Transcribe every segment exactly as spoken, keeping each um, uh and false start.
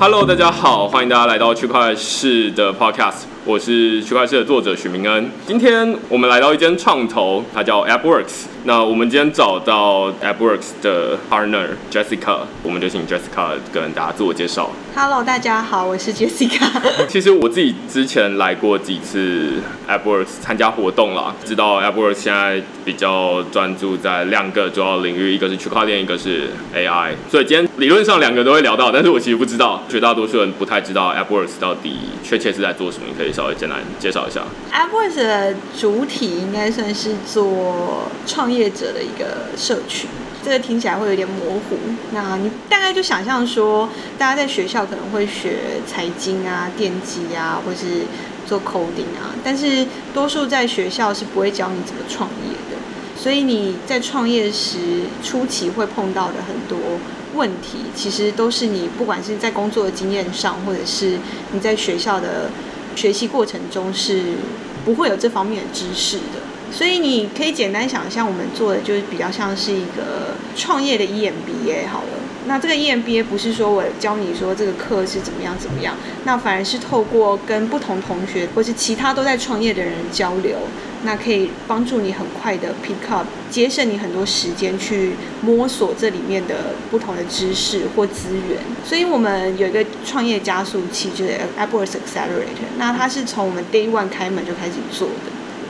Hello， 大家好，欢迎大家来到区块市的 Podcast， 我是区块市的作者许明恩。今天我们来到一间创投，它叫 AppWorks。那我们今天找到 AppWorks 的 partner Jessica， 我们就请 Jessica 跟大家自我介绍。Hello， 大家好，我是 Jessica。其实我自己之前来过几次 AppWorks 参加活动啦，知道 AppWorks 现在比较专注在两个主要领域，一个是区块链，一个是 A I。所以今天理论上两个都会聊到，但是我其实不知道。绝大多数人不太知道 AppWorks 到底确切是在做什么，你可以稍微简单介绍一下。AppWorks 的主体应该算是做创业者的一个社群，这个听起来会有点模糊。那你大概就想象说，大家在学校可能会学财经啊、电机啊，或是做 coding 啊，但是多数在学校是不会教你怎么创业的。所以你在创业时初期会碰到的很多问题，其实都是你不管是在工作的经验上，或者是你在学校的学习过程中是不会有这方面的知识的。所以你可以简单想象，我们做的就是比较像是一个创业的 E M B A 好了。那这个 E M B A 不是说我教你说这个课是怎么样怎么样，那反而是透过跟不同同学或是其他都在创业的人交流，那可以帮助你很快的 pick up， 节省你很多时间去摸索这里面的不同的知识或资源。所以我们有一个创业加速器，就是 AppWorks Accelerator， 那它是从我们 Day One 开门就开始做的。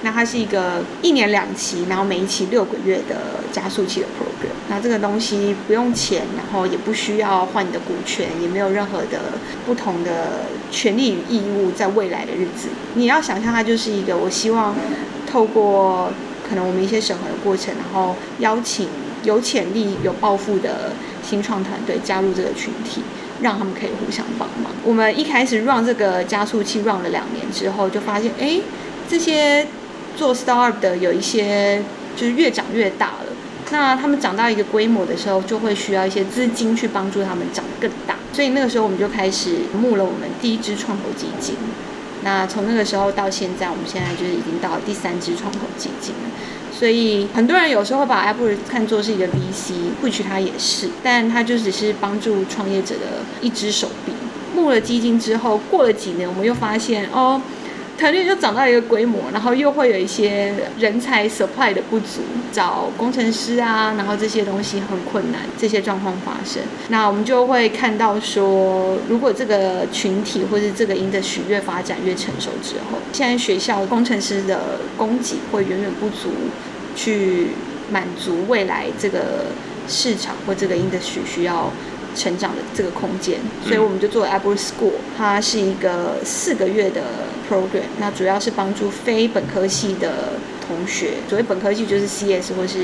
那它是一个一年两期，然后每一期六个月的加速器的 program。那这个东西不用钱，然后也不需要换你的股权，也没有任何的不同的权利与义务。在未来的日子，你要想象它就是一个，我希望透过可能我们一些审核的过程，然后邀请有潜力、有抱负的新创团队加入这个群体，让他们可以互相帮忙。我们一开始 run 这个加速器 run 了两年之后，就发现，哎，这些做 startup 的有一些就是越长越大了，那他们长到一个规模的时候，就会需要一些资金去帮助他们长得更大。所以那个时候我们就开始募了我们第一支创投基金。那从那个时候到现在，我们现在就是已经到了第三支创投基金了。所以很多人有时候会把 AppWorks 看作是一个 V C， 或许它也是，但它就只是帮助创业者的一只手臂。募了基金之后，过了几年，我们又发现哦，团队就长到一个规模，然后又会有一些人才 supply 的不足，找工程师啊，然后这些东西很困难，这些状况发生。那我们就会看到说，如果这个群体或是这个 industry 越发展越成熟之后，现在学校工程师的供给会远远不足，去满足未来这个市场或这个 industry 需要成长的这个空间。所以我们就做 AppWorks School， 它是一个四个月的 program， 那主要是帮助非本科系的同学，所谓本科系就是 C S 或是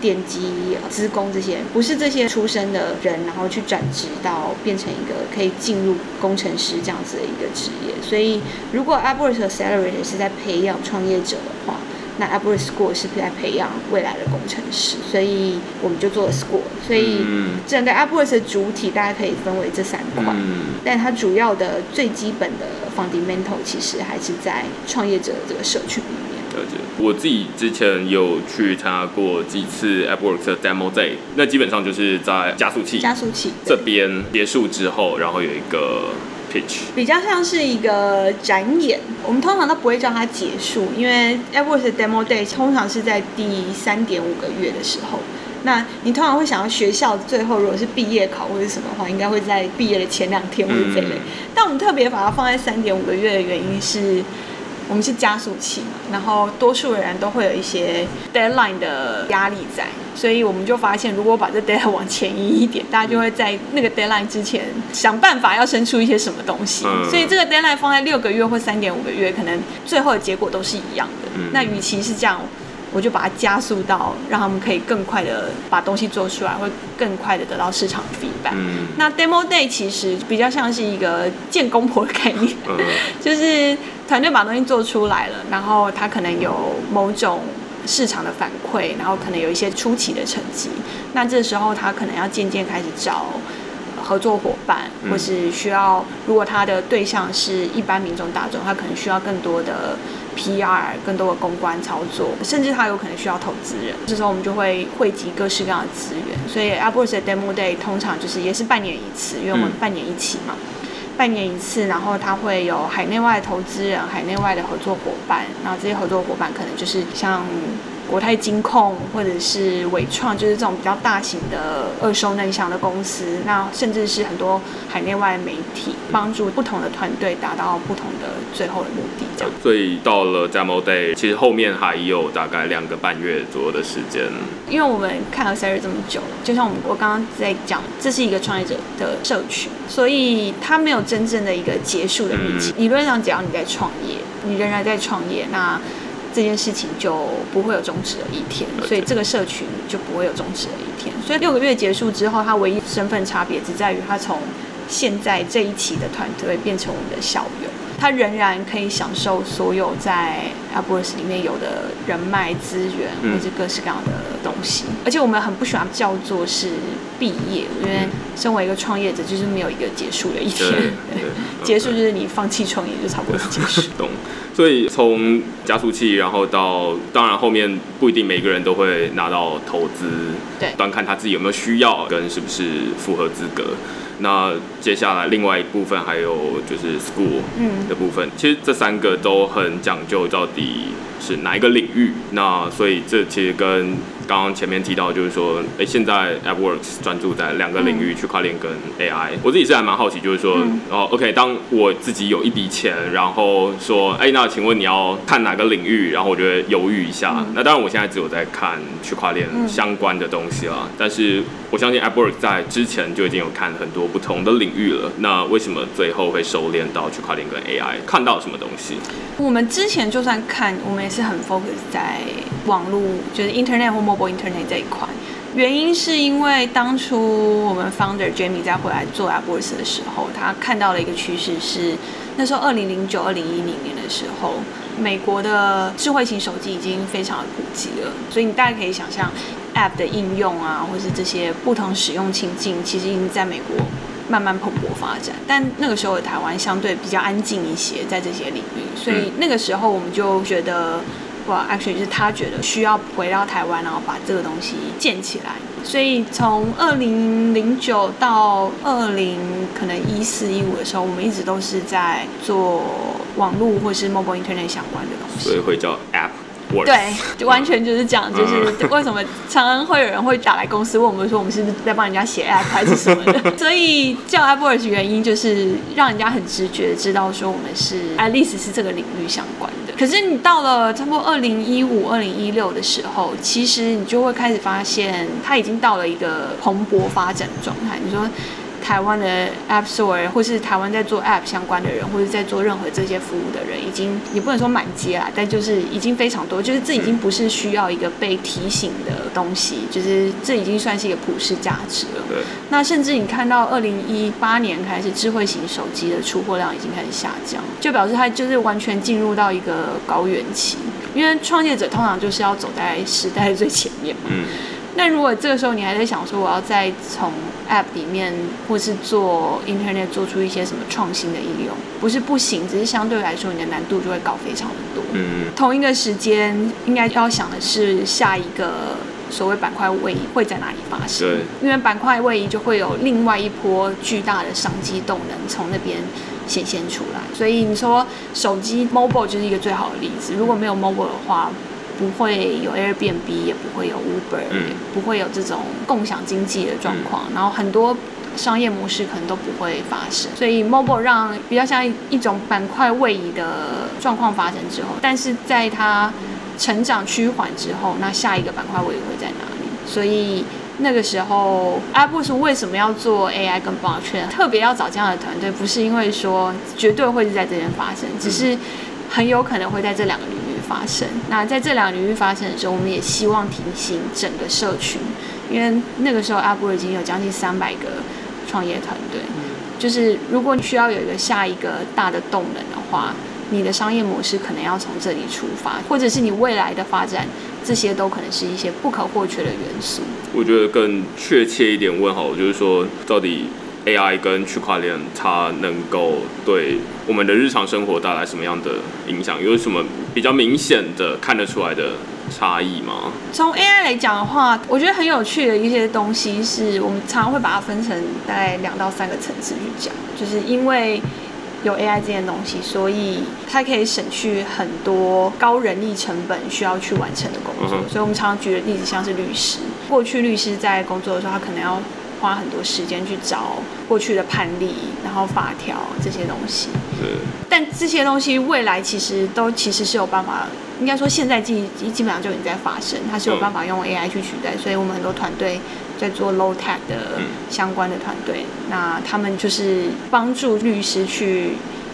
电机、资工这些，不是这些出身的人，然后去转职到变成一个可以进入工程师这样子的一个职业。所以如果 AppWorks Accelerator 是在培养创业者的话，那 AppWorks School 是在培养未来的工程师，所以我们就做了 School。 所以整个 AppWorks 的主体大家可以分为这三块，但它主要的最基本的 fundamental 其实还是在创业者的这个社群里面。我自己之前有去参加过几次 AppWorks 的 Demo Day， 那基本上就是在加速器加速器这边结束之后，然后有一个比较像是一个展演，我们通常都不会叫它结束，因为 AppWorks 的 Demo Day 通常是在第三点五个月的时候。那你通常会想到学校最后如果是毕业考或者什么的话，应该会在毕业的前两天或者这类、嗯、但我们特别把它放在三点五个月的原因是，我们是加速器嘛，然后多数的人都会有一些 deadline 的压力在，所以我们就发现，如果把这 deadline 往前移一点，大家就会在那个 deadline 之前想办法要生出一些什么东西、嗯、所以这个 deadline 放在六个月或三点五个月，可能最后的结果都是一样的、嗯、那与其是这样，我就把它加速到让他们可以更快的把东西做出来，会更快的得到市场 feedback、嗯、那 Demo Day 其实比较像是一个见公婆的概念、嗯、就是团队把东西做出来了，然后他可能有某种市场的反馈，然后可能有一些初期的成绩，那这时候他可能要渐渐开始找合作伙伴，或是需要，如果他的对象是一般民众大众，他可能需要更多的 P R， 更多的公关操作，甚至他有可能需要投资人。这时候我们就会汇集各式各样的资源，所以 AppWorks 的 Demo Day 通常就是也是半年一次，因为我们半年一期嘛、嗯半年一次，然后它会有海内外的投资人、海内外的合作伙伴，然后这些合作伙伴可能就是像国泰金控或者是伟创，就是这种比较大型的二手内向的公司，那甚至是很多海内外媒体，帮助不同的团队达到不同的最后的目的这样。所以到了 Demo Day 其实后面还有大概两个半月左右的时间，因为我们看了 Siri 这么久，就像我们我刚刚在讲，这是一个创业者的社群，所以它没有真正的一个结束的日期、嗯、理论上只要你在创业，你仍然在创业，那这件事情就不会有终止的一天，所以这个社群就不会有终止的一天。所以六个月结束之后，它唯一身份差别只在于它从现在这一期的团队变成我们的校友，它仍然可以享受所有在 AppWorks 里面有的人脉资源或者各式各样的东西、嗯、而且我们很不喜欢叫做是毕业，因为身为一个创业者就是没有一个结束的一天，对对，结束就是你放弃创业就差不多是结束。懂。所以从加速器，然后到当然后面不一定每个人都会拿到投资，对，端看他自己有没有需要跟是不是符合资格。那接下来另外一部分还有就是 school 的部分、嗯、其实这三个都很讲究到底是哪一个领域。那所以这其实跟刚刚前面提到就是说、欸、现在 AppWorks 专注在两个领域、嗯、区块链跟 A I。 我自己是还蛮好奇就是说、嗯哦、OK 当我自己有一笔钱，然后说哎、欸，那请问你要看哪个领域，然后我就会犹豫一下、嗯、那当然我现在只有在看区块链相关的东西啦、嗯、但是我相信 AppWorks 在之前就已经有看很多不同的领域了，那为什么最后会收敛到区块链跟 A I？ 看到什么东西？我们之前就算看，我们也是很 focus 在网络，就是 internet 或 mobile internet 这一块。原因是因为当初我们 founder Jamie 在回来做 AppWorks 的时候，他看到了一个趋势是，那时候二零零九、二零一零年的时候，美国的智慧型手机已经非常的普及了，所以你大概可以想象 App 的应用啊，或是这些不同使用情境，其实已经在美国慢慢蓬勃发展，但那个时候的台湾相对比较安静一些，在这些领域，所以那个时候我们就觉得，哇 ，actually 就是他觉得需要回到台湾，然后把这个东西建起来。所以从二零零九到二零可能一四一五的时候，我们一直都是在做网络或是 mobile internet 相关的东西，所以会叫 app。对，就完全就是这样，就是为什么常常会有人会打来公司问我们说我们是不是在帮人家写 app 还是什么的。所以叫 AppWorks 原因就是让人家很直觉知道说我们是 at least 是这个领域相关的。可是你到了差不多二零一五、二零一六的时候，其实你就会开始发现它已经到了一个蓬勃发展的状态。你说台湾的 App Store 或是台湾在做 App 相关的人，或是在做任何这些服务的人，已经也不能说满街啦，但就是已经非常多，就是这已经不是需要一个被提醒的东西，就是这已经算是一个普世价值了。对。那甚至你看到二零一八年开始，智慧型手机的出货量已经开始下降，就表示它就是完全进入到一个高原期，因为创业者通常就是要走在时代最前面嘛。嗯。那如果这个时候你还在想说我要再从 App 里面或是做 Internet 做出一些什么创新的应用，不是不行，只是相对来说你的难度就会高非常的多。嗯，同一个时间应该要想的是下一个所谓板块位移会在哪里发生，对，因为板块位移就会有另外一波巨大的商机动能从那边显现出来。所以你说手机 mobile 就是一个最好的例子，如果没有 mobile 的话，不会有 Airbnb， 也不会有 Uber， 也不会有这种共享经济的状况，然后很多商业模式可能都不会发生。所以 mobile 让比较像一种板块位移的状况发生之后，但是在它成长趋缓之后，那下一个板块位移会在哪里？所以那个时候 AppWorks 为什么要做 A I 跟 Blockchain， 特别要找这样的团队，不是因为说绝对会是在这边发生，只是很有可能会在这两个领域发生。那在这两个领域发生的时候，我们也希望提醒整个社群，因为那个时候 AppWorks 已经有将近三百个创业团队，就是如果你需要有一个下一个大的动能的话，你的商业模式可能要从这里出发，或者是你未来的发展，这些都可能是一些不可或缺的元素。我觉得更确切一点问好，就是说到底 A I 跟区块链它能够对我们的日常生活带来什么样的影响？有什么比较明显的看得出来的差异吗？从 A I 来讲的话，我觉得很有趣的一些东西是我们常常会把它分成大概两到三个层次去讲，就是因为有 A I 这件东西，所以它可以省去很多高人力成本需要去完成的工作。嗯、所以我们常常举的例子像是律师，过去律师在工作的时候，他可能要花很多时间去找过去的判例，然后法条这些东西。对。但这些东西未来其实都其实是有办法，应该说现在基基本上就已经在发生，它是有办法用 A I 去取代。嗯、所以我们很多团队在做 low tech 的相关的团队，嗯、那他们就是帮助律师去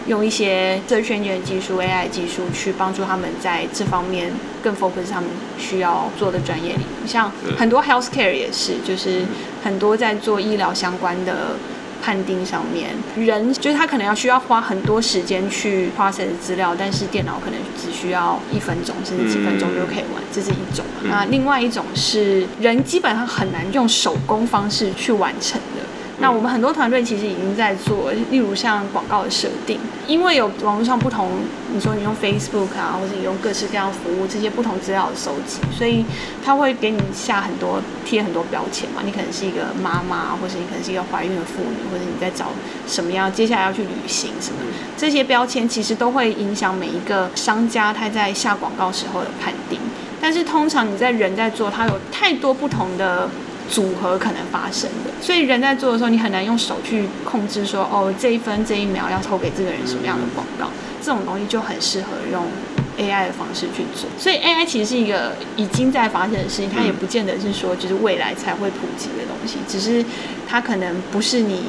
用一些search engine技术、A I 技术去帮助他们在这方面更 focus 他们需要做的专业领域，像很多 healthcare 也是，就是很多在做医疗相关的判定上面，人就是他可能要需要花很多时间去 process 资料，但是电脑可能只需要一分钟甚至几分钟就可以完，这是一种。那另外一种是人基本上很难用手工方式去完成的。那我们很多团队其实已经在做，例如像广告的设定，因为有网络上不同，你说你用 Facebook 啊，或者你用各式各样服务这些不同资料的收集，所以它会给你下很多贴很多标签嘛，你可能是一个妈妈，或者你可能是一个怀孕的妇女，或者你在找什么样接下来要去旅行什么，这些标签其实都会影响每一个商家他在下广告时候的判定。但是通常你在人在做，它有太多不同的组合可能发生的，所以人在做的时候，你很难用手去控制说，哦，这一分这一秒要投给这个人什么样的广告，这种东西就很适合用 A I 的方式去做。所以 A I 其实是一个已经在发生的事情，它也不见得是说就是未来才会普及的东西，只是它可能不是你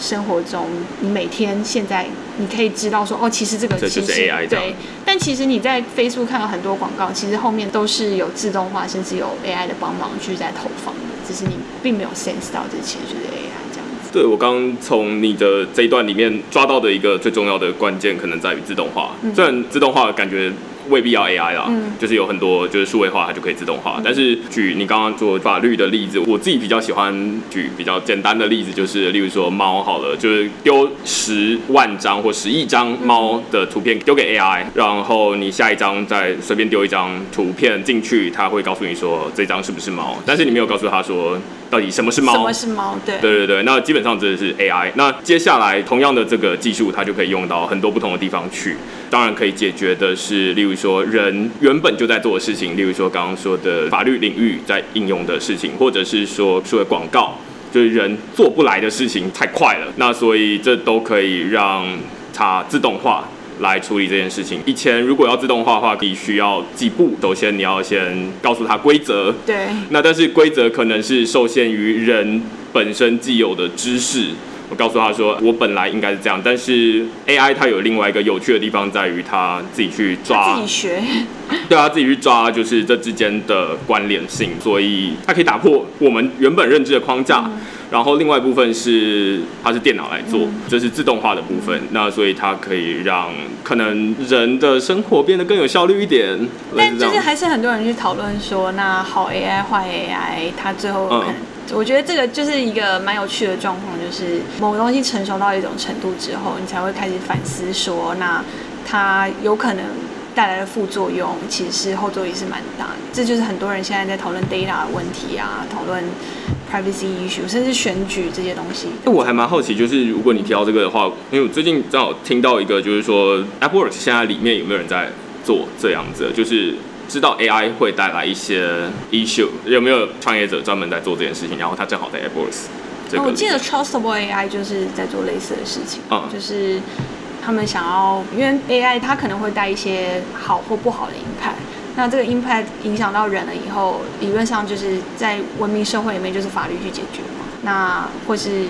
生活中你每天现在你可以知道说，哦，其实这个其实这 A I 对，但其实你在 Facebook 看到很多广告，其实后面都是有自动化甚至有 A I 的帮忙去在投放的，只是你并没有 sense 到这其实就是 A I 这样子。对，我刚从你的这一段里面抓到的一个最重要的关键可能在于自动化，嗯、虽然自动化感觉未必要 A I 啦，嗯、就是有很多就是数位化它就可以自动化，嗯、但是举你刚刚说法律的例子，我自己比较喜欢举比较简单的例子，就是例如说猫好了，就是丢十万张或十亿张猫的图片丢给 A I， 然后你下一张再随便丢一张图片进去，它会告诉你说这张是不是猫，但是你没有告诉它说到底什么是猫，什么是猫，对对对对，那基本上这是 A I。 那接下来同样的这个技术它就可以用到很多不同的地方去，当然可以解决的是例如说人原本就在做的事情，例如说刚刚说的法律领域在应用的事情，或者是说所谓广告就是人做不来的事情太快了，那所以这都可以让它自动化来处理这件事情。以前如果要自动化的话，你需要几步，首先你要先告诉它规则，对，那但是规则可能是受限于人本身既有的知识，我告诉他说我本来应该是这样，但是 A I 它有另外一个有趣的地方在于它自己去抓，自己学，对，它自己去抓就是这之间的关联性，所以它可以打破我们原本认知的框架，嗯、然后另外一部分是它是电脑来做，嗯、这是自动化的部分，那所以它可以让可能人的生活变得更有效率一点。但就是还是很多人去讨论说那好 A I 坏 A I， 它最后可能，嗯我觉得这个就是一个蛮有趣的状况，就是某个东西成熟到一种程度之后，你才会开始反思说，那它有可能带来的副作用，其实后座也是蛮大的。这就是很多人现在在讨论 data 的问题啊，讨论 privacy issue， 甚至选举这些东西。我还蛮好奇，就是如果你提到这个的话，因为我最近正好听到一个，就是说 AppWorks 现在里面有没有人在做这样子的，就是知道 A I 会带来一些 issue， 有没有创业者专门在做这件事情？然后他正好在 AppWorks，这个哦、我记得 Trustable A I 就是在做类似的事情，嗯、就是他们想要，因为 A I 它可能会带一些好或不好的 impact， 那这个 impact 影响到人了以后，理论上就是在文明社会里面就是法律去解决嘛，那或是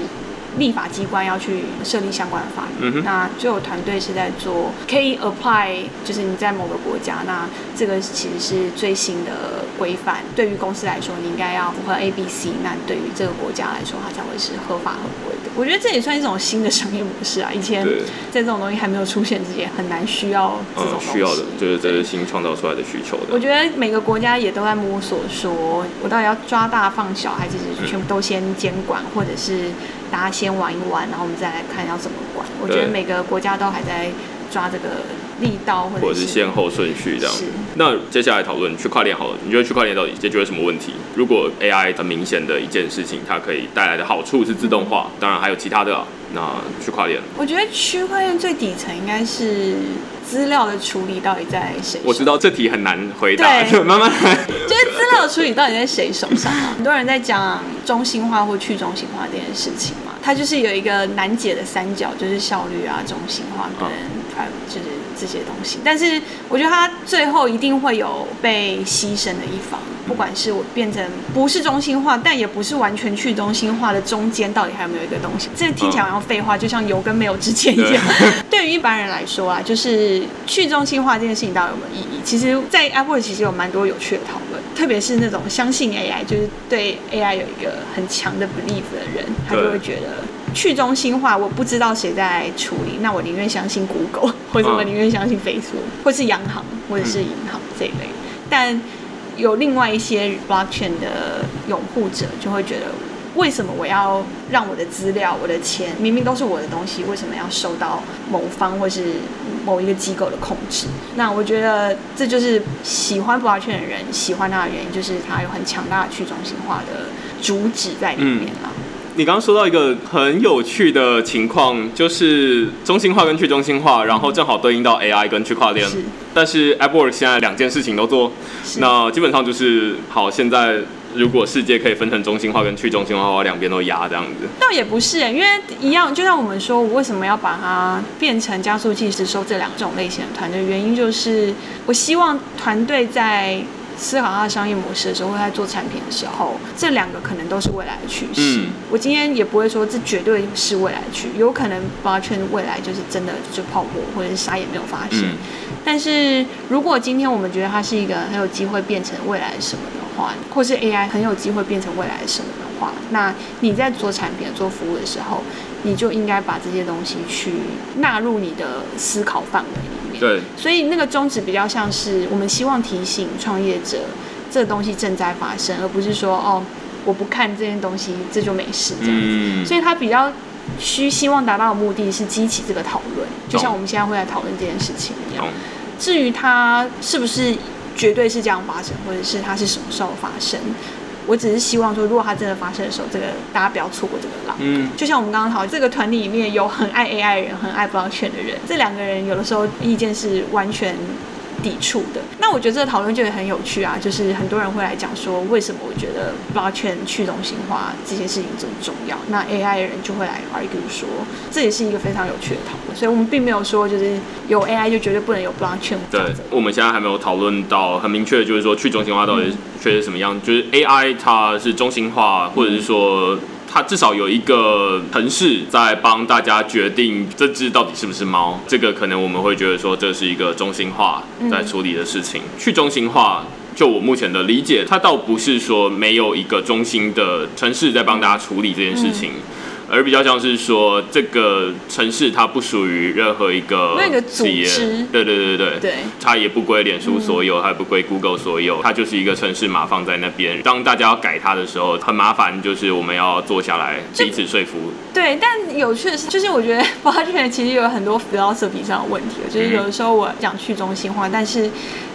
立法机关要去设立相关的法律，嗯、那就有团队是在做可以 apply， 就是你在某个国家，那这个其实是最新的规范，对于公司来说你应该要符合 A B C， 那对于这个国家来说它才会是合法合规的。我觉得这也算一种新的商业模式啊，以前在这种东西还没有出现之前很难需要这种东西，嗯、需要的就是这是新创造出来的需求的。我觉得每个国家也都在摸索说我到底要抓大放小还是全部都先监管，或者是大家先玩一玩，然后我们再来看要怎么管。我觉得每个国家都还在抓这个力道或者 是, 或者是先后顺序这样。那接下来讨论区块链好了，你觉得区块链到底解决了什么问题？如果 A I 很明显的一件事情，它可以带来的好处是自动化，当然还有其他的、啊。那区块链，我觉得区块链最底层应该是资料的处理到底在谁？我知道这题很难回答，就慢慢来。就是资料的处理到底在谁手上、啊？很多人在讲中心化或去中心化这件事情嘛，它就是有一个难解的三角，就是效率啊、中心化跟 private， 就是这些东西。但是我觉得它最后一定会有被牺牲的一方，不管是我变成不是中心化，但也不是完全去中心化的中间，到底还有没有一个东西？这听起来好像废话，就像有跟没有之间一样。对于一般人来说啊，就是去中心化这件事情到底有没有意义？其实，在 AppWorks 其实有蛮多有趣的讨论，特别是那种相信 A I， 就是对 A I 有一个很强的 belief 的人，他就会觉得。去中心化，我不知道谁在处理，那我宁愿相信 Google， 或者我宁愿相信 Facebook， 或是央行，或者是银行这一类。但有另外一些 Blockchain 的拥护者就会觉得，为什么我要让我的资料、我的钱，明明都是我的东西，为什么要受到某方或是某一个机构的控制？那我觉得这就是喜欢 Blockchain 的人喜欢它的原因，就是它有很强大的去中心化的主旨在里面啦。嗯，你刚刚说到一个很有趣的情况，就是中心化跟去中心化，然后正好对应到 A I 跟区块链。是，但是 AppWorks 现在两件事情都做，那基本上就是好，现在如果世界可以分成中心化跟去中心化的话，两边都压这样子。倒也不是、欸、因为一样，就像我们说，我为什么要把它变成加速器，是收这两种类型的团队，原因就是我希望团队在思考它的商业模式的时候，或在做产品的时候，这两个可能都是未来的趋势、嗯、我今天也不会说这绝对是未来的趋势，有可能 Blockchain 未来就是真的就泡沫，或者是啥也没有发生、嗯、但是如果今天我们觉得它是一个很有机会变成未来什么的话，或是 A I 很有机会变成未来什么的话，那你在做产品做服务的时候，你就应该把这些东西去纳入你的思考范围里面。对，所以那个宗旨比较像是我们希望提醒创业者，这个东西正在发生，而不是说哦，我不看这件东西这就没事这样子。嗯、所以他比较需希望达到的目的是激起这个讨论，就像我们现在会来讨论这件事情一样。至于它是不是绝对是这样发生，或者是它是什么时候发生？我只是希望说，如果它真的发生的时候，这个大家不要错过这个浪。嗯，就像我们刚刚讨论，这个团体里面有很爱 A I 的人，很爱 Blockchain 的人，这两个人有的时候意见是完全抵触的。那我觉得这个讨论就很有趣啊，就是很多人会来讲说，为什么我觉得 Blockchain 去中心化这些事情这么重要？那 A I 的人就会来 argue 说，这也是一个非常有趣的讨论。所以我们并没有说就是有 A I 就绝对不能有 Blockchain。对，我们现在还没有讨论到很明确，就是说去中心化到底确实什么样、嗯？就是 A I 它是中心化，或者是说。它至少有一个程式在帮大家决定这只到底是不是猫，这个可能我们会觉得说这是一个中心化在处理的事情、嗯、去中心化就我目前的理解，它倒不是说没有一个中心的程式在帮大家处理这件事情、嗯，而比较像是说，这个城市它不属于任何一个企业，对对对对对，它也不归脸书所有，它也不归 Google 所有，它就是一个城市码放在那边。当大家要改它的时候，很麻烦，就是我们要坐下来彼此说服。对，但有趣的是，就是我觉得 Blockchain 其实有很多 philosophy 上的问题，就是有的时候我讲去中心化，但是。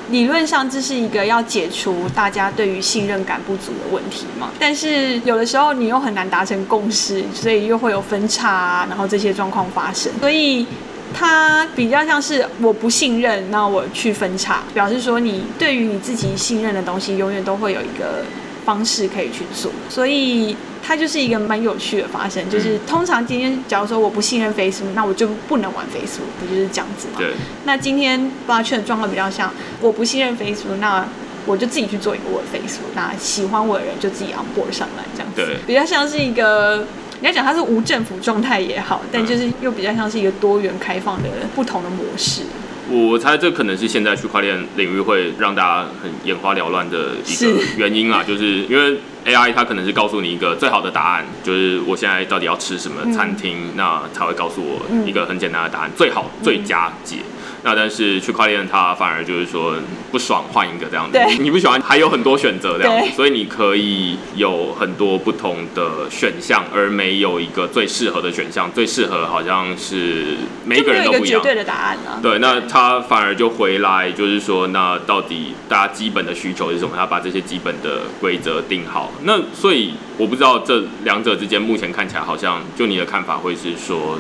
理论上这是一个要解除大家对于信任感不足的问题嘛，但是有的时候你又很难达成共识，所以又会有分叉、啊、然后这些状况发生，所以它比较像是我不信任，那我去分叉，表示说你对于你自己信任的东西永远都会有一个方式可以去做，所以它就是一个蛮有趣的发生，就是通常今天假如说我不信任 Facebook， 那我就不能玩 Facebook， 不就是这样子吗？对。那今天 Blockchain 的状况比较像，我不信任 Facebook， 那我就自己去做一个我的 Facebook， 那喜欢我的人就自己 onboard 上来这样子，对，比较像是一个。你要讲它是无政府状态也好，但就是又比较像是一个多元开放的不同的模式。我猜这可能是现在区块链领域会让大家很眼花缭乱的一个原因啦，就是因为 A I 它可能是告诉你一个最好的答案，就是我现在到底要吃什么餐厅、嗯，那才会告诉我一个很简单的答案，嗯、最好最佳解。那但是区块链它反而就是说不爽换一个这样子，你不喜欢还有很多选择这样子，所以你可以有很多不同的选项，而没有一个最适合的选项，最适合好像是每一个人都不一样，就没有一个绝对的答案啊。对，那它反而就回来就是说，那到底大家基本的需求是什么？它把这些基本的规则定好。那所以我不知道这两者之间目前看起来好像，就你的看法会是说，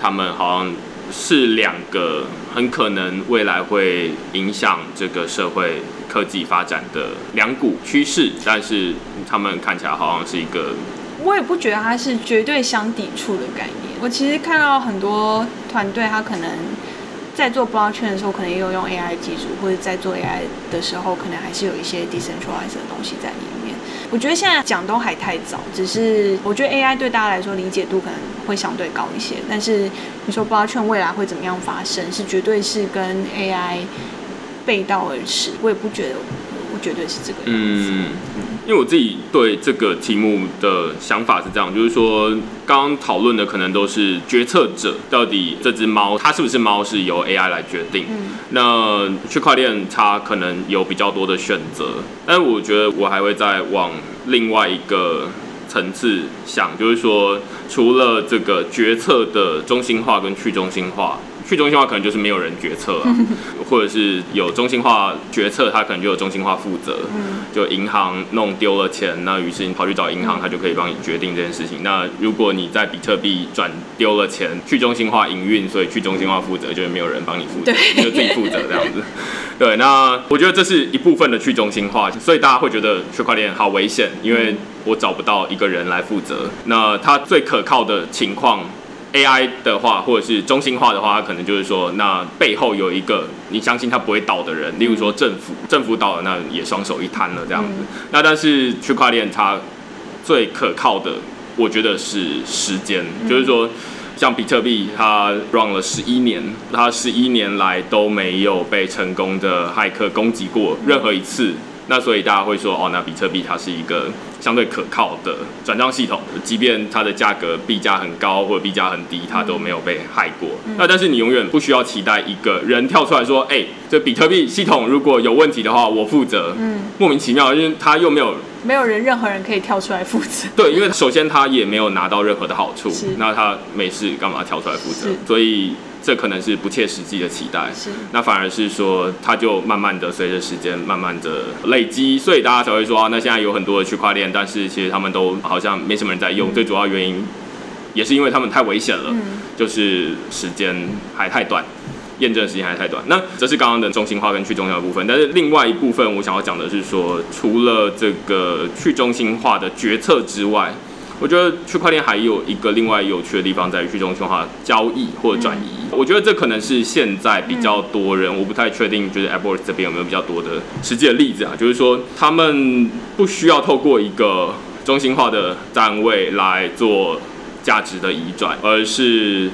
他们好像是两个很可能未来会影响这个社会科技发展的两股趋势，但是他们看起来好像是一个，我也不觉得它是绝对相抵触的概念。我其实看到很多团队，他可能在做 blockchain 的时候，可能也有用 A I 技术，或者在做 A I 的时候，可能还是有一些 decentralized 的东西在里面。我觉得现在讲都还太早，只是我觉得 A I 对大家来说理解度可能会相对高一些。但是你说 blockchain 未来会怎么样发生，是绝对是跟 A I 背道而驰。我也不觉得，我绝对是这个样子。嗯，因为我自己对这个题目的想法是这样，就是说刚刚讨论的可能都是决策者到底这只猫它是不是猫是由 A I 来决定、嗯、那区块链它可能有比较多的选择，但我觉得我还会再往另外一个层次想，就是说除了这个决策的中心化跟去中心化，去中心化可能就是没有人决策、啊、或者是有中心化决策，它可能就有中心化负责。就银行弄丢了钱，那于是你跑去找银行，它就可以帮你决定这件事情。那如果你在比特币转丢了钱，去中心化营运，所以去中心化负责，就是没有人帮你负责，你就自己负责这样子。对，那我觉得这是一部分的去中心化，所以大家会觉得区块链好危险，因为我找不到一个人来负责。那它最可靠的情况。A I 的话，或者是中心化的话，它可能就是说，那背后有一个你相信它不会倒的人，例如说政府，政府倒了，那也双手一摊了这样子。嗯、那但是区块链它最可靠的，我觉得是时间，嗯、就是说，像比特币它 run 了十一年，它十一年来都没有被成功的骇客攻击过任何一次。嗯，那所以大家会说，哦，那比特币它是一个相对可靠的转账系统，即便它的价格币价很高或者币价很低，它都没有被害过。嗯、那但是你永远不需要期待一个人跳出来说，哎、欸，这比特币系统如果有问题的话，我负责。嗯，莫名其妙，因为它又没有没有人任何人可以跳出来负责。对，因为首先它也没有拿到任何的好处，那它没事干嘛跳出来负责？所以。这可能是不切实际的期待，那反而是说，它就慢慢的随着时间，慢慢的累积，所以大家才会说啊，那现在有很多的区块链，但是其实他们都好像没什么人在用，嗯、最主要原因也是因为他们太危险了，嗯、就是时间还太短，验证时间还太短。那这是刚刚的中心化跟去中心化的部分，但是另外一部分我想要讲的是说，除了这个去中心化的决策之外。我觉得区块链还有一个另外有趣的地方在于去中心化交易或转移，我觉得这可能是现在比较多人，我不太确定就是 AppWorks 这边有没有比较多的实际的例子啊，就是说他们不需要透过一个中心化的单位来做价值的移转，而是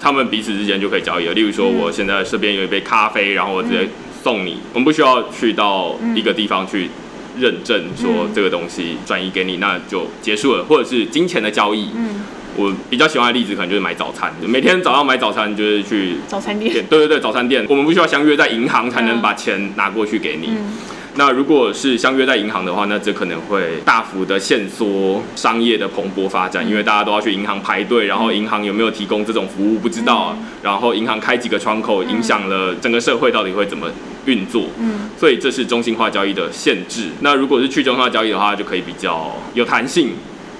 他们彼此之间就可以交易了。例如说我现在这边有一杯咖啡，然后我直接送你，我们不需要去到一个地方去认证说这个东西转移给你，那就结束了，或者是金钱的交易。嗯，我比较喜欢的例子可能就是买早餐，每天早上买早餐就是去早餐店。对对对，早餐店，我们不需要相约在银行才能把钱拿过去给你。嗯，那如果是相约在银行的话，那这可能会大幅的限缩商业的蓬勃发展，因为大家都要去银行排队，然后银行有没有提供这种服务不知道啊，然后银行开几个窗口，影响了整个社会到底会怎么运作。嗯，所以这是中心化交易的限制。那如果是去中心化交易的话，就可以比较有弹性。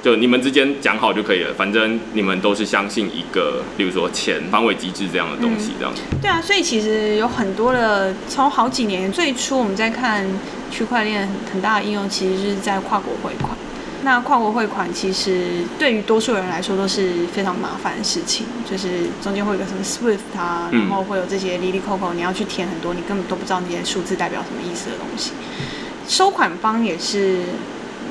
就你们之间讲好就可以了，反正你们都是相信一个，例如说钱防伪机制这样的东西，这样子。嗯。对啊，所以其实有很多的，从好几年最初我们在看区块链很大的应用，其实是在跨国汇款。那跨国汇款其实对于多数人来说都是非常麻烦的事情，就是中间会有个什么 SWIFT 啊，然后会有这些 Litecoin， 你要去填很多你根本都不知道那些数字代表什么意思的东西。收款方也是。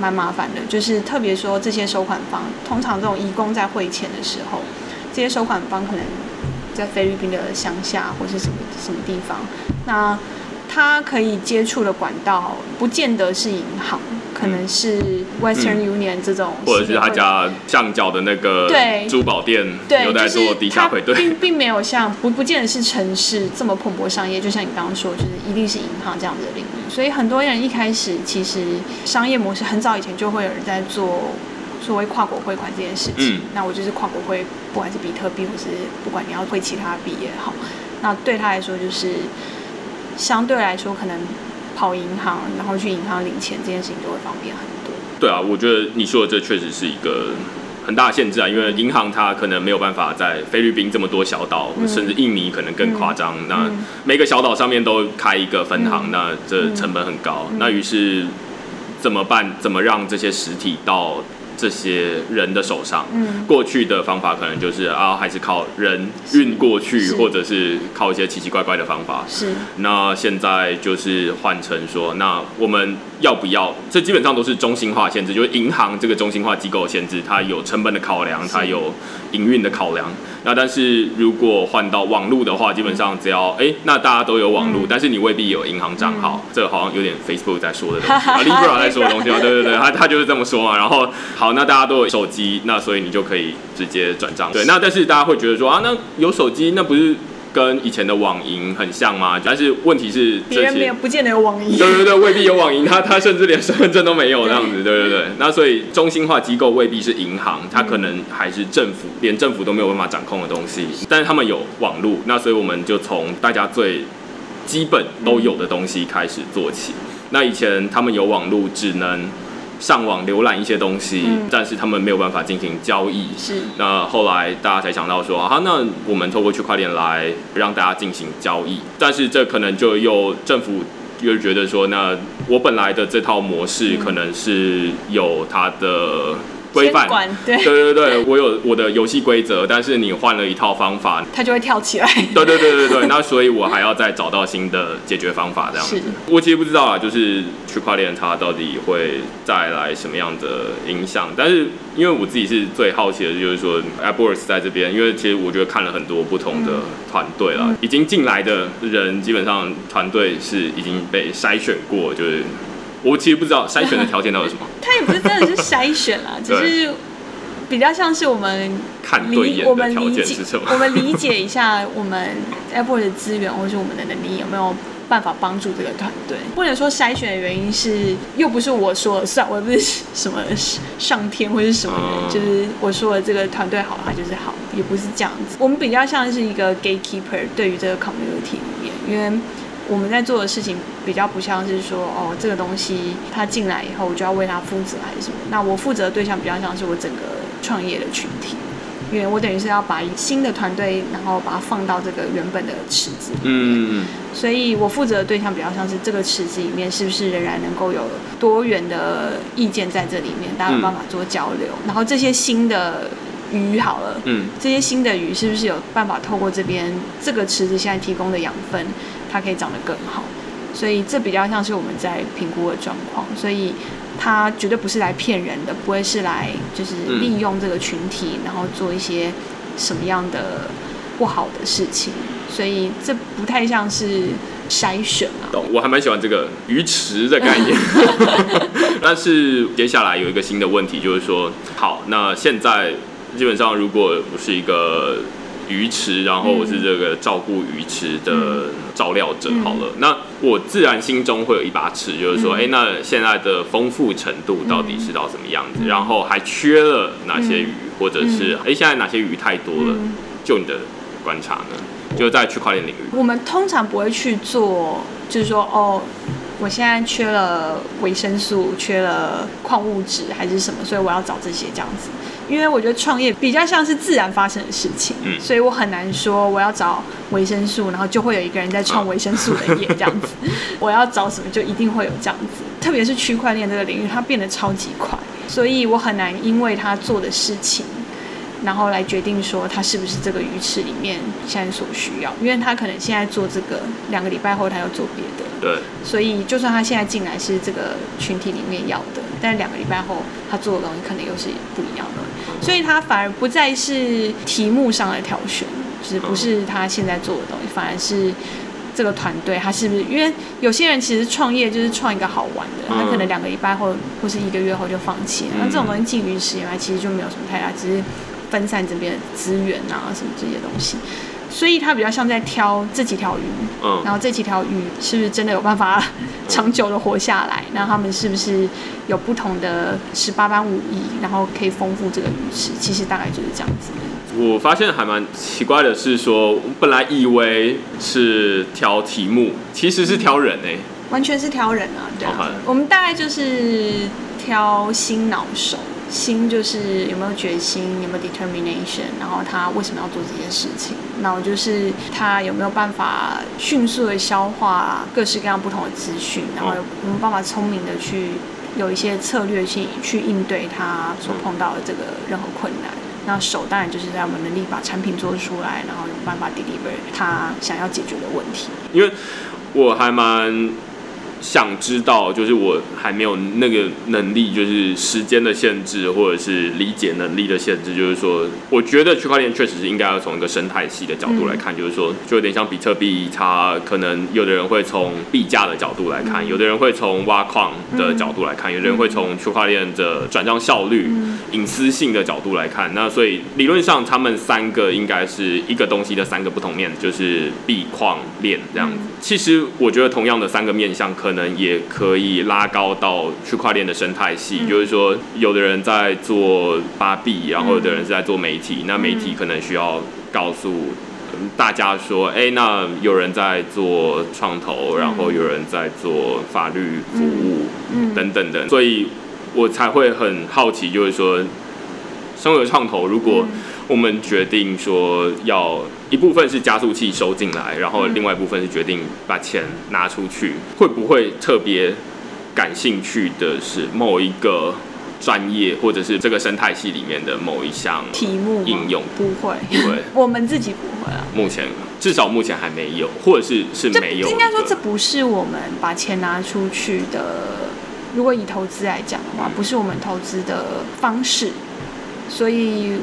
蛮麻烦的，就是特别说这些收款方，通常这种移工在汇钱的时候，这些收款方可能在菲律宾的乡下或是什么什么地方，那他可以接触的管道不见得是银行，可能是 Western Union 这种，或者是他家巷角的那个珠宝店有在做地下汇兑，就是、并, 并没有像不不见得是城市这么蓬勃商业，就像你刚刚说，就是一定是银行这样子的领域。所以很多人一开始其实商业模式很早以前就会有人在做所谓跨国汇款这件事情、嗯。那我就是跨国汇，不管是比特币，或是不管你要汇其他币也好，那对他来说就是相对来说可能。跑银行，然后去银行领钱这件事情就会方便很多。对啊，我觉得你说的这确实是一个很大的限制啊，因为银行它可能没有办法在菲律宾这么多小岛、嗯，甚至印尼可能更夸张、嗯。那每个小岛上面都开一个分行，嗯、那这成本很高。嗯、那于是怎么办？怎么让这些实体到这些人的手上？嗯、过去的方法可能就是啊，还是靠人运过去，或者是靠一些奇奇怪怪的方法。是。那现在就是换成说，那我们要不要？这基本上都是中心化限制，就是银行这个中心化机构的限制，它有成本的考量，它有营运的考量。那但是如果换到网络的话，基本上只要哎、欸，那大家都有网络、嗯，但是你未必有银行账号、嗯。这好像有点 Facebook 在说的东西，啊 Libra 在说的东西嘛，对对对，他他就是这么说嘛。然后好。那大家都有手机，那所以你就可以直接转账。对，那但是大家会觉得说啊，那有手机，那不是跟以前的网银很像吗？但是问题是这些，别人没有，不见得有网银。对对对，未必有网银，他他甚至连身份证都没有这样子。对对对，那所以中心化机构未必是银行，它可能还是政府，连政府都没有办法掌控的东西。但是他们有网路，那所以我们就从大家最基本都有的东西开始做起。那以前他们有网路，只能上网浏览一些东西、嗯，但是他们没有办法进行交易。是，那后来大家才想到说，啊，那我们透过区块链来让大家进行交易，但是这可能就又政府又觉得说，那我本来的这套模式可能是有它的规范，对对对对，我有我的游戏规则，但是你换了一套方法，它就会跳起来。对对对对对，那所以我还要再找到新的解决方法，这样子。我其实不知道啊，就是区块链它到底会带来什么样的影响？但是因为我自己是最好奇的，就是说 AppWorks 在这边，因为其实我觉得看了很多不同的团队啦，嗯、已经进来的人基本上团队是已经被筛选过，就是我其实不知道筛选的条件到底是什么。它也不是真的是筛选啦，只是比较像是我们看对眼的条件是什么？我们理解一下我们 AppWorks 的资源或是我们的能力有没有办法帮助这个团队，或者说筛选的原因是又不是我说了算，我也不是什么上天或是什么人、嗯，就是我说了这个团队好，它就是好，也不是这样子。我们比较像是一个 gatekeeper 对于这个 community 里面，因为我们在做的事情比较不像是说哦，这个东西它进来以后我就要为它负责还是什么，那我负责的对象比较像是我整个创业的群体，因为我等于是要把新的团队然后把它放到这个原本的池子里面，嗯，所以我负责的对象比较像是这个池子里面是不是仍然能够有多元的意见在这里面，大家有办法做交流、嗯、然后这些新的鱼好了、嗯、这些新的鱼是不是有办法透过这边这个池子现在提供的养分它可以长得更好，所以这比较像是我们在评估的状况，所以它绝对不是来骗人的，不会是来就是利用这个群体，然后做一些什么样的不好的事情，所以这不太像是筛选啊。懂，我还蛮喜欢这个鱼池的概念。但是接下来有一个新的问题，就是说，好，那现在基本上如果不是一个鱼池，然后我是这个照顾鱼池的照料者好了、嗯、那我自然心中会有一把尺，就是说哎、嗯欸，那现在的丰富程度到底是到什么样子、嗯、然后还缺了哪些鱼、嗯、或者是哎、欸，现在哪些鱼太多了、嗯、就你的观察呢，就在区块链领域我们通常不会去做就是说哦，我现在缺了维生素缺了矿物质还是什么，所以我要找这些这样子，因为我觉得创业比较像是自然发生的事情、嗯、所以我很难说我要找维生素然后就会有一个人在创维生素的业这样子、哦、我要找什么就一定会有这样子，特别是区块链这个领域它变得超级快，所以我很难因为它做的事情然后来决定说它是不是这个鱼池里面现在所需要，因为它可能现在做这个两个礼拜后它又做别的，对，所以就算它现在进来是这个群体里面要的，但两个礼拜后它做的东西可能又是不一样的，所以它反而不再是题目上的挑选，就是不是它现在做的东西，反而是这个团队他是不是，因为有些人其实创业就是创一个好玩的，他可能两个礼拜后或是一个月后就放弃了，那这种东西进于实验其实就没有什么太大，只是分散这边的资源啊什么这些东西，所以他比较像在挑这几条鱼，嗯，然后这几条鱼是不是真的有办法长久的活下来，那他们是不是有不同的十八般武艺，然后可以丰富这个鱼池，其实大概就是这样子。我发现还蛮奇怪的是说，我本来以为是挑题目，其实是挑人，欸嗯、完全是挑人啊，对啊，okay. 我们大概就是挑心脑手，心就是有没有决心，有没有 determination， 然后他为什么要做这件事情，然后就是他有没有办法迅速的消化各式各样不同的资讯，然后有没有办法聪明的去有一些策略性去应对他所碰到的这个任何困难，那手当然就是在我们能力把产品做出来，然后有办法 deliver 他想要解决的问题。因为我还蛮想知道，就是我还没有那个能力，就是时间的限制或者是理解能力的限制，就是说我觉得区块链确实是应该要从一个生态系的角度来看，嗯、就是说就有点像比特币，它可能有的人会从币价的角度来看，嗯、有的人会从挖矿的角度来看，嗯、有的人会从区块链的转账效率、嗯、隐私性的角度来看，那所以理论上他们三个应该是一个东西的三个不同面，就是币矿链这样子，嗯、其实我觉得同样的三个面向可能可能也可以拉高到区块链的生态系，嗯、就是说有的人在做发币，然后有的人是在做媒体，嗯、那媒体可能需要告诉大家说，哎、欸，那有人在做创投，然后有人在做法律服务，嗯、等等的，所以我才会很好奇，就是说身为创投，如果我们决定说要一部分是加速器收进来，然后另外一部分是决定把钱拿出去，会不会特别感兴趣的是某一个专业或者是这个生态系里面的某一项题目应用？不会，我们自己不会啊，目前至少目前还没有，或者是是没有。应该说这不是我们把钱拿出去的，如果以投资来讲的话，不是我们投资的方式，所以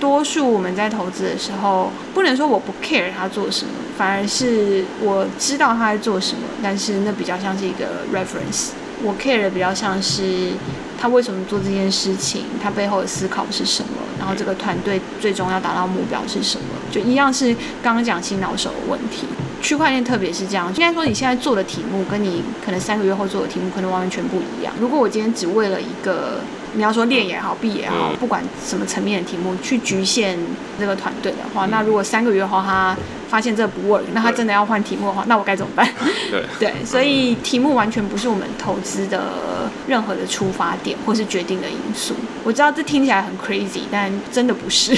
多数我们在投资的时候，不能说我不 care 他做什么，反而是我知道他在做什么，但是那比较像是一个 reference。我 care 的比较像是他为什么做这件事情，他背后的思考是什么，然后这个团队最终要达到目标是什么，就一样是刚刚讲心脑手的问题。区块链特别是这样，应该说你现在做的题目跟你可能三个月后做的题目可能完全不一样。如果我今天只为了一个你要说链也好币也好，不管什么层面的题目去局限这个团队的话，那如果三个月后他发现这不 work， 那他真的要换题目的话，那我该怎么办？对， 对，所以题目完全不是我们投资的任何的出发点或是决定的因素。我知道这听起来很 crazy， 但真的不是。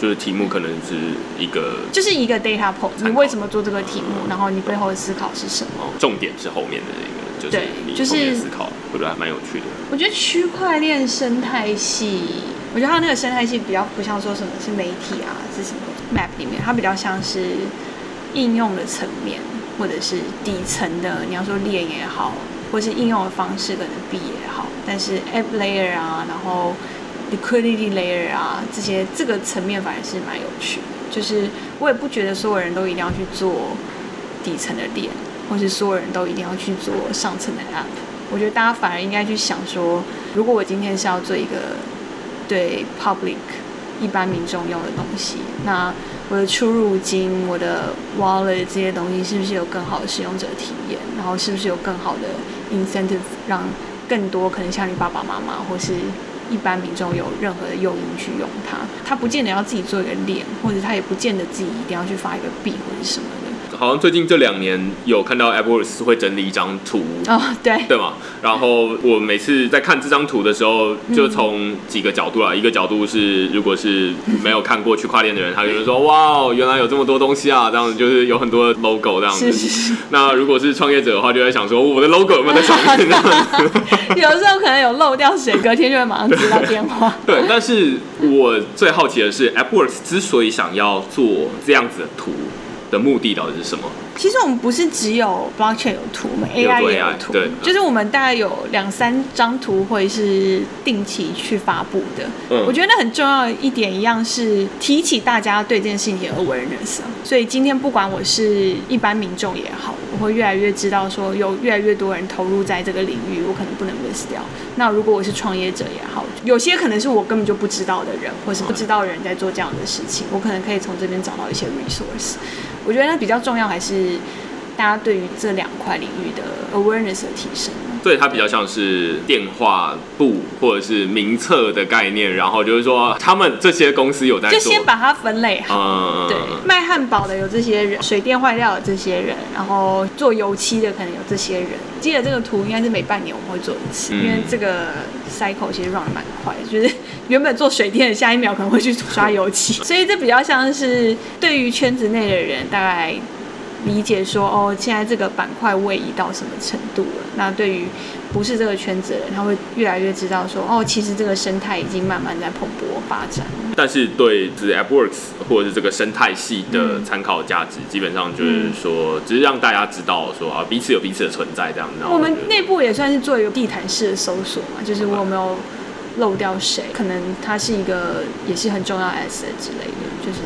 就是题目可能是一个，就是一个 data point， 你为什么做这个题目，然后你背后的思考是什么？重点是后面的那个。对，就是思考，我觉得还蛮有趣的。我觉得区块链生态系，我觉得它那个生态系比较不像说什么是媒体啊，是什么 map 里面，它比较像是应用的层面，或者是底层的。你要说链也好，或是应用的方式，可能币也好，但是 app layer 啊，然后 liquidity layer 啊，这些这个层面反而是蛮有趣的。就是我也不觉得所有人都一定要去做底层的链。或是所有人都一定要去做上层的 app， 我觉得大家反而应该去想说，如果我今天是要做一个对 public 一般民众用的东西，那我的出入金、我的 wallet 这些东西是不是有更好的使用者体验，然后是不是有更好的 incentive 让更多可能像你爸爸妈妈或是一般民众有任何的诱因去用它，他不见得要自己做一个链，或者他也不见得自己一定要去发一个币或者什么的。好像最近这两年有看到 AppWorks 会整理一张图，哦、对对嘛，然后我每次在看这张图的时候，就从几个角度啦，嗯、一个角度是如果是没有看过区块链的人，他就说哇，原来有这么多东西啊，这样子就是有很多 logo 这样子。是是是。那如果是创业者的话，就在想说我的 logo 有没有在上面？有时候可能有漏掉谁，隔天就会马上接到电话。对，但是我最好奇的是 AppWorks 之所以想要做这样子的图的目的到底是什么？其实我们不是只有 blockchain 有图，我们 A I 也有图，有 A I, 就是我们大概有两三张图会是定期去发布的、嗯、我觉得那很重要的一点一样是提起大家对这件事情的 awareness， 所以今天不管我是一般民众也好，我会越来越知道说有越来越多人投入在这个领域，我可能不能 miss 掉。那如果我是创业者也好，有些可能是我根本就不知道的人，或是不知道的人在做这样的事情，我可能可以从这边找到一些 resource。我觉得那比较重要还是大家对于这两块领域的 awareness 的提升。对，它比较像是电话簿或者是名册的概念，然后就是说他们这些公司有在做，就先把它分类好、嗯、对，卖汉堡的有这些人，水电坏掉有这些人，然后做油漆的可能有这些人。记得这个图应该是每半年我们会做一次、嗯、因为这个 cycle 其实 run 得蛮快，就是原本做水电的下一秒可能会去刷油漆所以这比较像是对于圈子内的人大概理解说哦，现在这个板块位移到什么程度了。那对于不是这个圈子的人，他会越来越知道说哦，其实这个生态已经慢慢在蓬勃发展。但是对就是 AppWorks 或者是这个生态系的参考价值、嗯、基本上就是说只是让大家知道说啊，彼此有彼此的存在这样。我们内部也算是做一个地毯式的搜索嘛，就是我有没有漏掉谁，可能他是一个也是很重要的 asset 之类的，就是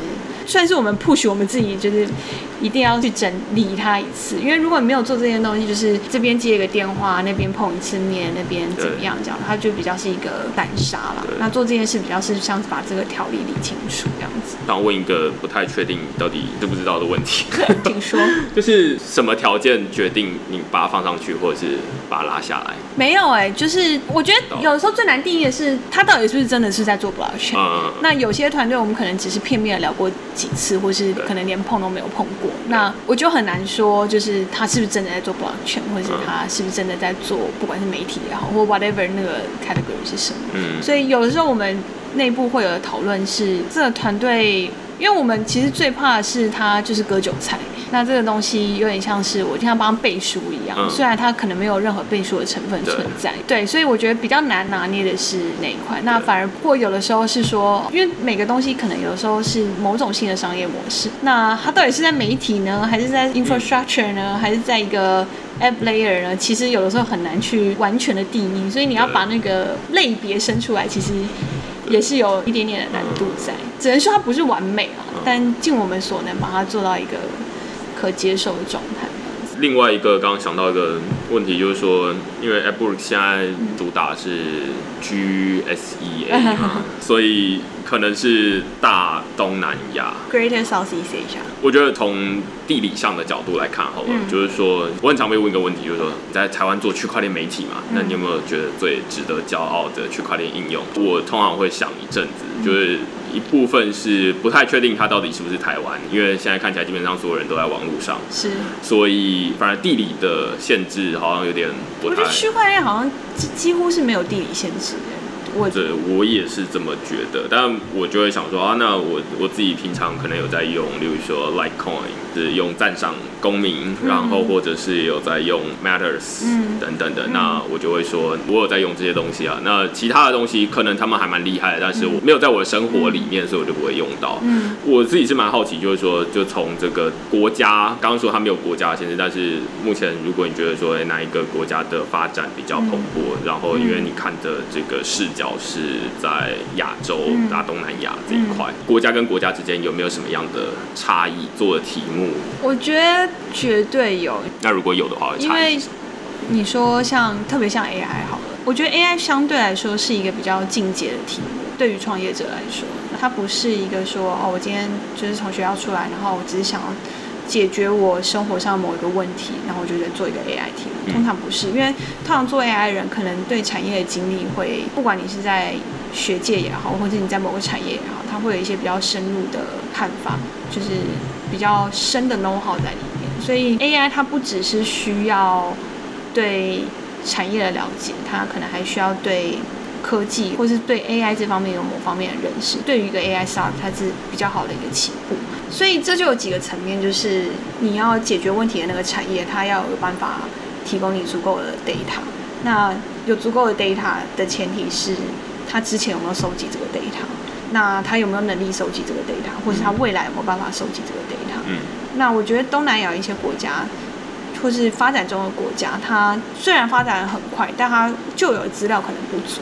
算是我们 push 我们自己，就是一定要去整理它一次。因为如果你没有做这件东西，就是这边接一个电话，那边碰一次面，那边怎么样这样，它就比较是一个单杀啦。那做这件事比较是像把这个条理理清楚这样子。想问一个不太确定到底知不知道的问题，请说。就是什么条件决定你把它放上去，或者是把它拉下来？没有哎、欸，就是我觉得有的时候最难定义的是它到底是不是真的是在做 blockchain、嗯。那有些团队我们可能只是片面的聊过几次，或是可能连碰都没有碰过，那我就很难说就是他是不是真的在做 blockchain， 或是他是不是真的在做不管是媒体也好或 whatever 那个 category 是什么、嗯、所以有的时候我们内部会有的讨论是这个团队，因为我们其实最怕的是他就是割韭菜。那这个东西有点像是我就像帮他背书一样、嗯、虽然他可能没有任何背书的成分存在。 对, 对，所以我觉得比较难拿捏的是那一块。那反而或有的时候是说，因为每个东西可能有的时候是某种新的商业模式，那它到底是在媒体呢，还是在 infrastructure 呢、嗯、还是在一个 app layer 呢，其实有的时候很难去完全的定义，所以你要把那个类别生出来其实也是有一点点的难度在，只能说它不是完美啊，但尽我们所能把它做到一个可接受的状态。另外一个刚刚想到一个问题就是说，因为 AppWorks 现在主打是 G S E A 嘛，所以可能是大东南亚 Greater Southeast Asia。 我觉得从地理上的角度来看好了、嗯、就是说我很常被问一个问题，就是说你在台湾做区块链媒体嘛、嗯、那你有没有觉得最值得骄傲的区块链应用？我通常会想一阵子，就是一部分是不太确定它到底是不是台湾，因为现在看起来基本上所有人都在网路上，是，所以反而地理的限制好像有点不太，我觉得区块链好像几乎是没有地理限制的。我对，我也是这么觉得，但我就会想说啊，那我我自己平常可能有在用，例如说 Litecoin， 就是用赞赏公民、嗯，然后或者是有在用 Matters、嗯、等等的、嗯，那我就会说，我有在用这些东西啊。那其他的东西可能他们还蛮厉害的，但是我没有在我的生活里面，嗯、所以我就不会用到。嗯、我自己是蛮好奇，就是说，就从这个国家，刚刚说它没有国家限制，但是目前如果你觉得说、欸、哪一个国家的发展比较蓬勃，嗯、然后因为你看的这个视角。是在亚洲、大东南亚这一块、嗯嗯，国家跟国家之间有没有什么样的差异？做的题目，我觉得绝对有。那如果有的话，因为你说像特别像 A I 好了，我觉得 A I 相对来说是一个比较进阶的题目，对于创业者来说，它不是一个说哦，我今天就是从学校出来，然后我只是想要解决我生活上某一个问题，然后我就在做一个 A I 题目。通常不是，因为通常做 A I 的人可能对产业的经历会，不管你是在学界也好，或者你在某个产业也好，他会有一些比较深入的看法，就是比较深的 know-how 在里面。所以 A I 它不只是需要对产业的了解，它可能还需要对科技或是对 A I 这方面有某方面的认识，对于一个 A I startup 它是比较好的一个起步。所以这就有几个层面，就是你要解决问题的那个产业，它要有办法提供你足够的 data。 那有足够的 data 的前提是它之前有没有收集这个 data， 那它有没有能力收集这个 data， 或是它未来有没有办法收集这个 data、嗯、那我觉得东南亚一些国家或是发展中的国家，它虽然发展很快，但它就有资料可能不足。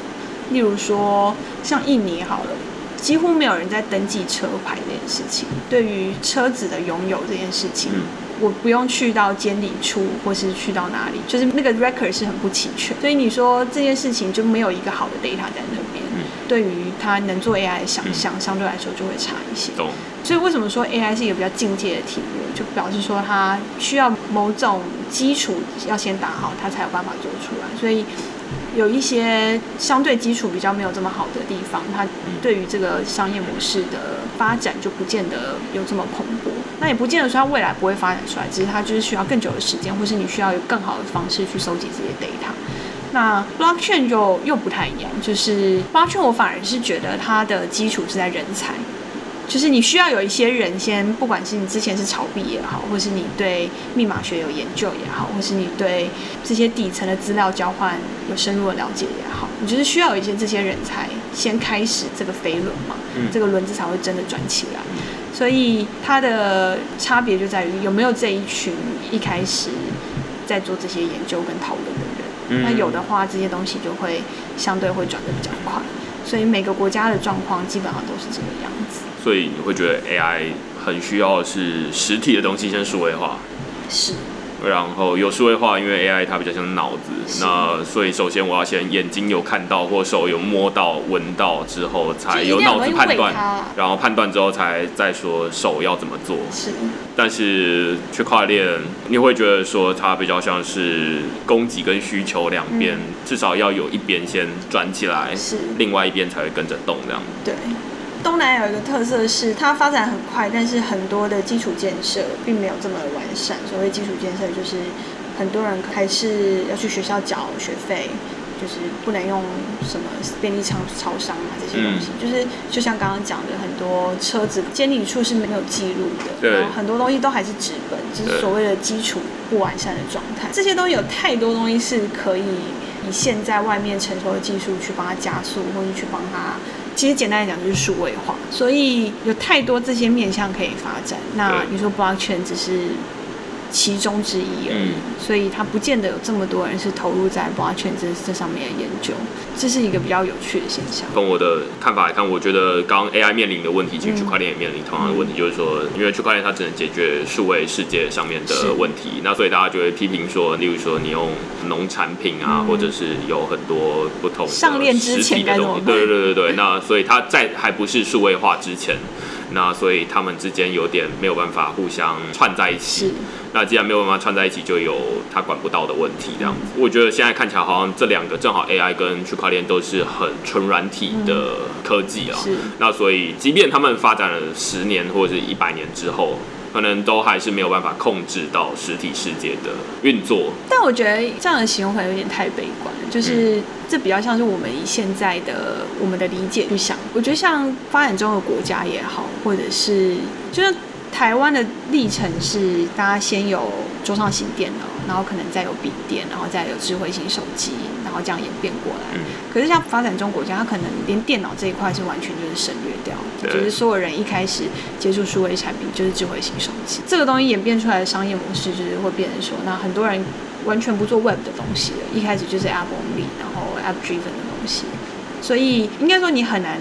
例如说像印尼好了，几乎没有人在登记车牌这件事情，对于车子的拥有这件事情、嗯、我不用去到监理处或是去到哪里，就是那个 record 是很不齐全，所以你说这件事情就没有一个好的 data 在那边、嗯、对于它能做 A I 的想象、嗯、相对来说就会差一些。懂。所以为什么说 A I 是一个比较进阶的题目，就表示说它需要某种基础要先打好，它才有办法做出来。所以有一些相对基础比较没有这么好的地方，它对于这个商业模式的发展就不见得有这么蓬勃，那也不见得说它未来不会发展出来，只是它就是需要更久的时间，或是你需要有更好的方式去收集这些 data。 那 blockchain 就又不太一样，就是 blockchain 我反而是觉得它的基础是在人才，就是你需要有一些人先，不管是你之前是炒币也好，或是你对密码学有研究也好，或是你对这些底层的资料交换有深入的了解也好，你就是需要有一些这些人才先开始这个飞轮嘛、嗯、这个轮子才会真的转起来。所以它的差别就在于有没有这一群一开始在做这些研究跟讨论的人，那有的话这些东西就会相对会转得比较快，所以每个国家的状况基本上都是这个样子。所以你会觉得 A I 很需要的是实体的东西先数位化，是，然后有数位化，因为 A I 它比较像脑子，那所以首先我要先眼睛有看到或手有摸到闻到之后，才有脑子判断，然后判断之后才再说手要怎么做。是，但是区块链你会觉得说它比较像是供给跟需求两边、嗯、至少要有一边先转起来，是，另外一边才会跟着动这样。对。东南亚有一个特色是它发展很快，但是很多的基础建设并没有这么完善。所谓基础建设就是很多人还是要去学校缴学费，就是不能用什么便利超商啊这些东西、嗯、就是就像刚刚讲的，很多车子监理处是没有记录的，对，然后很多东西都还是纸本，就是所谓的基础不完善的状态。这些东西有太多东西是可以以现在外面成熟的技术去帮它加速，或者去帮它，其实简单来讲就是数位化，所以有太多这些面向可以发展。那你说 blockchain 只是其中之一而已、嗯、所以它不见得有这么多人是投入在 blockchain 这, 这上面的研究，这是一个比较有趣的现象。跟我的看法来看，我觉得刚 A I 面临的问题，其实区块链也面临同样的问题、嗯、就是说因为区块链它只能解决数位世界上面的问题，那所以大家就会批评说，例如说你用农产品啊、嗯、或者是有很多不同的上链之前该怎么办，对对对对那所以它在还不是数位化之前，那所以他们之间有点没有办法互相串在一起，那既然没有办法串在一起，就有他管不到的问题这样子。我觉得现在看起来好像这两个正好 A I 跟区块链都是很纯软体的科技啊、嗯、那所以即便他们发展了十年或者是一百年之后，可能都还是没有办法控制到实体世界的运作。但我觉得这样的形容可能有点太悲观，就是、嗯、这比较像是我们以现在的我们的理解去想。我觉得像发展中的国家也好，或者是就是台湾的历程是大家先有桌上型电脑，然后可能再有笔电，然后再有智慧型手机，然后这样演变过来、嗯、可是像发展中国家，它可能连电脑这一块是完全就是省略掉，就是所有人一开始接触数位产品就是智慧型手机，这个东西演变出来的商业模式就是会变成说，那很多人完全不做 web 的东西了，一开始就是 app only 然后 app driven 的东西，所以应该说你很难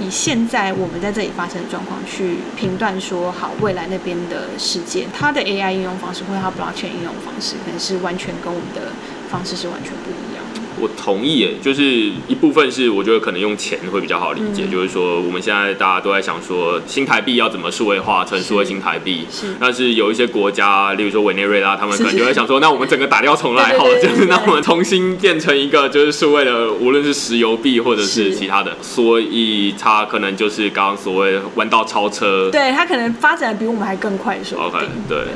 以现在我们在这里发生的状况去评断说，好，未来那边的世界它的 A I 应用方式或者它 blockchain 应用方式可能是完全跟我们的方式是完全不一样的。我同意耶，就是一部分是我觉得可能用钱会比较好理解、嗯、就是说我们现在大家都在想说新台币要怎么数位化成数位新台币，是，但是有一些国家例如说委内瑞拉，他们可能就会想说，那我们整个打掉重来好了，就是那我们重新变成一个就是数位的，无论是石油币或者是其他的，所以它可能就是刚刚所谓弯道超车，对，它可能发展比我们还更快说不定、okay, 对, 对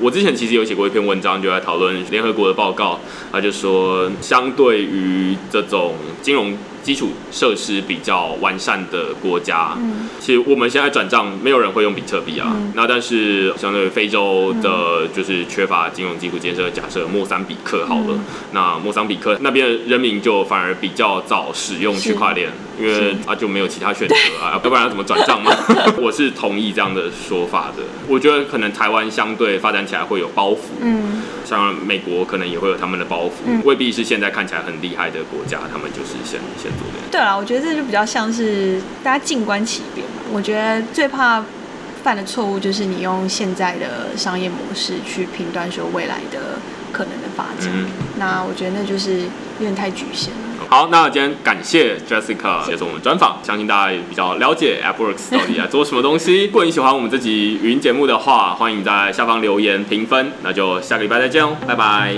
我之前其实有写过一篇文章，就在讨论联合国的报告，他就说相对于这种金融基础设施比较完善的国家，嗯，其实我们现在转账没有人会用比特币啊，嗯，那但是相对于非洲的就是缺乏金融基础建设，假设莫桑比克好了，嗯，那莫桑比克那边人民就反而比较早使用区块链，因为啊就没有其他选择啊，要不然要怎么转账嘛？我是同意这样的说法的。我觉得可能台湾相对发展起来会有包袱，嗯，像美国可能也会有他们的包袱，嗯，未必是现在看起来很厉害的国家，他们就是先先做的。对啦，我觉得这就比较像是大家静观其变嘛。我觉得最怕犯的错误就是你用现在的商业模式去评断说未来的可能的发展，嗯，那我觉得那就是有点太局限了。好，那今天感谢 Jessica 接受我们专访，相信大家也比较了解 AppWorks 到底在做什么东西。如果你喜欢我们这集语音节目的话，欢迎在下方留言评分，那就下个礼拜再见哦，拜拜。